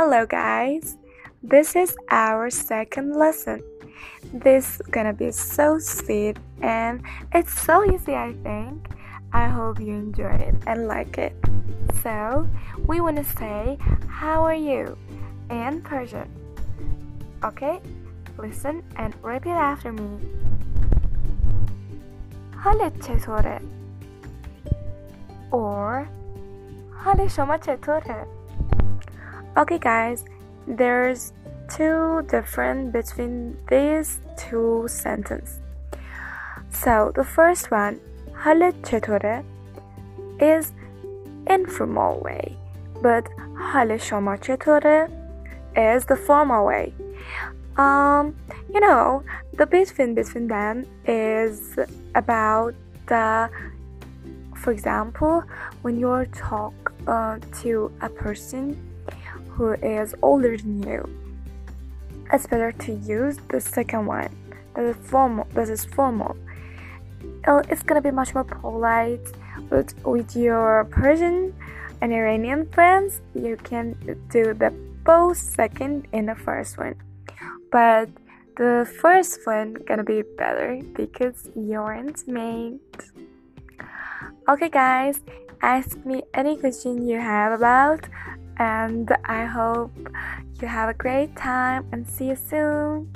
Hello guys, this is our second lesson. This is gonna be so sweet and it's so easy I think. I hope you enjoy it and like it. So, we wanna say, how are you? In Persian. Okay, listen and repeat after me. حالت چطوره؟ Or حال شما چطوره؟ Okay guys, there's two different between these two sentences. So the first one, حالت چطوره, is informal way, but حال شما چطوره is the formal way. The between them is about the, for example, when you talk to a person who is older than you, it's better to use the second one. That is formal. It's gonna be much more polite. But with your Persian and Iranian friends, you can do the both second and the first one. But the first one gonna be better because you aren't made. Okay guys, ask me any question you have about, and I hope you have a great time and see you soon.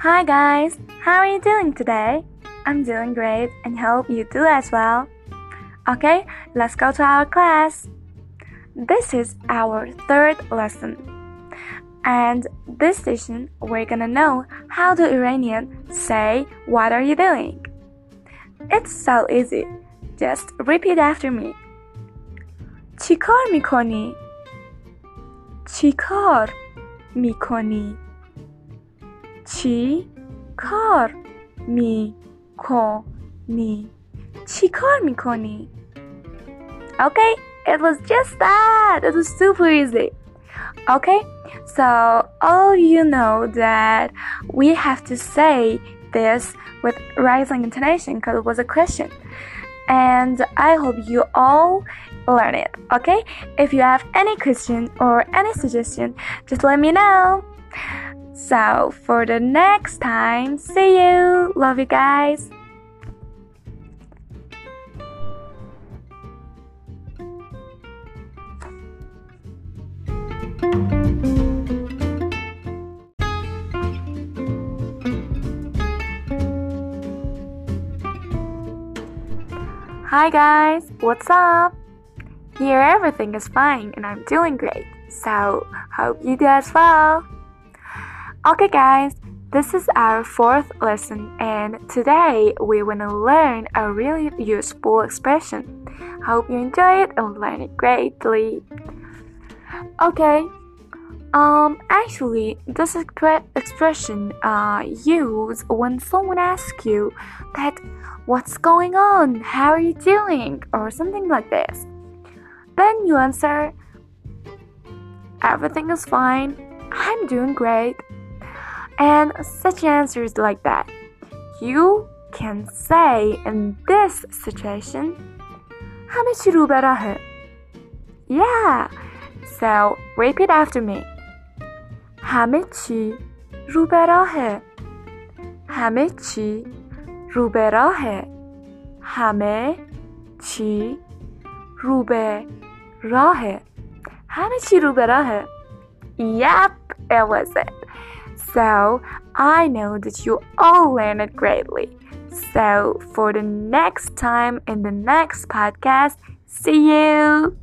Hi guys, how are you doing today? I'm doing great and hope you do as well. Okay, let's go to our class. This is our third lesson. And this session we're gonna know how the Iranian say what are you doing? It's so easy. Just repeat after me. Chikarmikoni. Chikarmikoni. چی کار میکنی؟ Okay, it was just that. It was super easy. Okay, so all of you know that we have to say this with rising intonation because it was a question. And I hope you all learn it. Okay, if you have any question or any suggestion, just let me know. So, for the next time, see you! Love you guys! Hi guys, what's up? Here everything is fine and I'm doing great, so hope you do as well! Okay guys, this is our fourth lesson and today we want to learn a really useful expression. Hope you enjoy it and learn it greatly. Okay, actually this expression use when someone asks you that what's going on, how are you doing, or something like this. Then you answer, everything is fine, I'm doing great. And such answers like that. You can say in this situation, همه چی رو به راهه. Yeah. So repeat after me. همه چی رو به راهه. همه چی رو به راهه. همه چی رو به راهه. همه چی رو به راهه. Yep, it was it. So, I know that you all learned it greatly. So, for the next time in the next podcast, see you!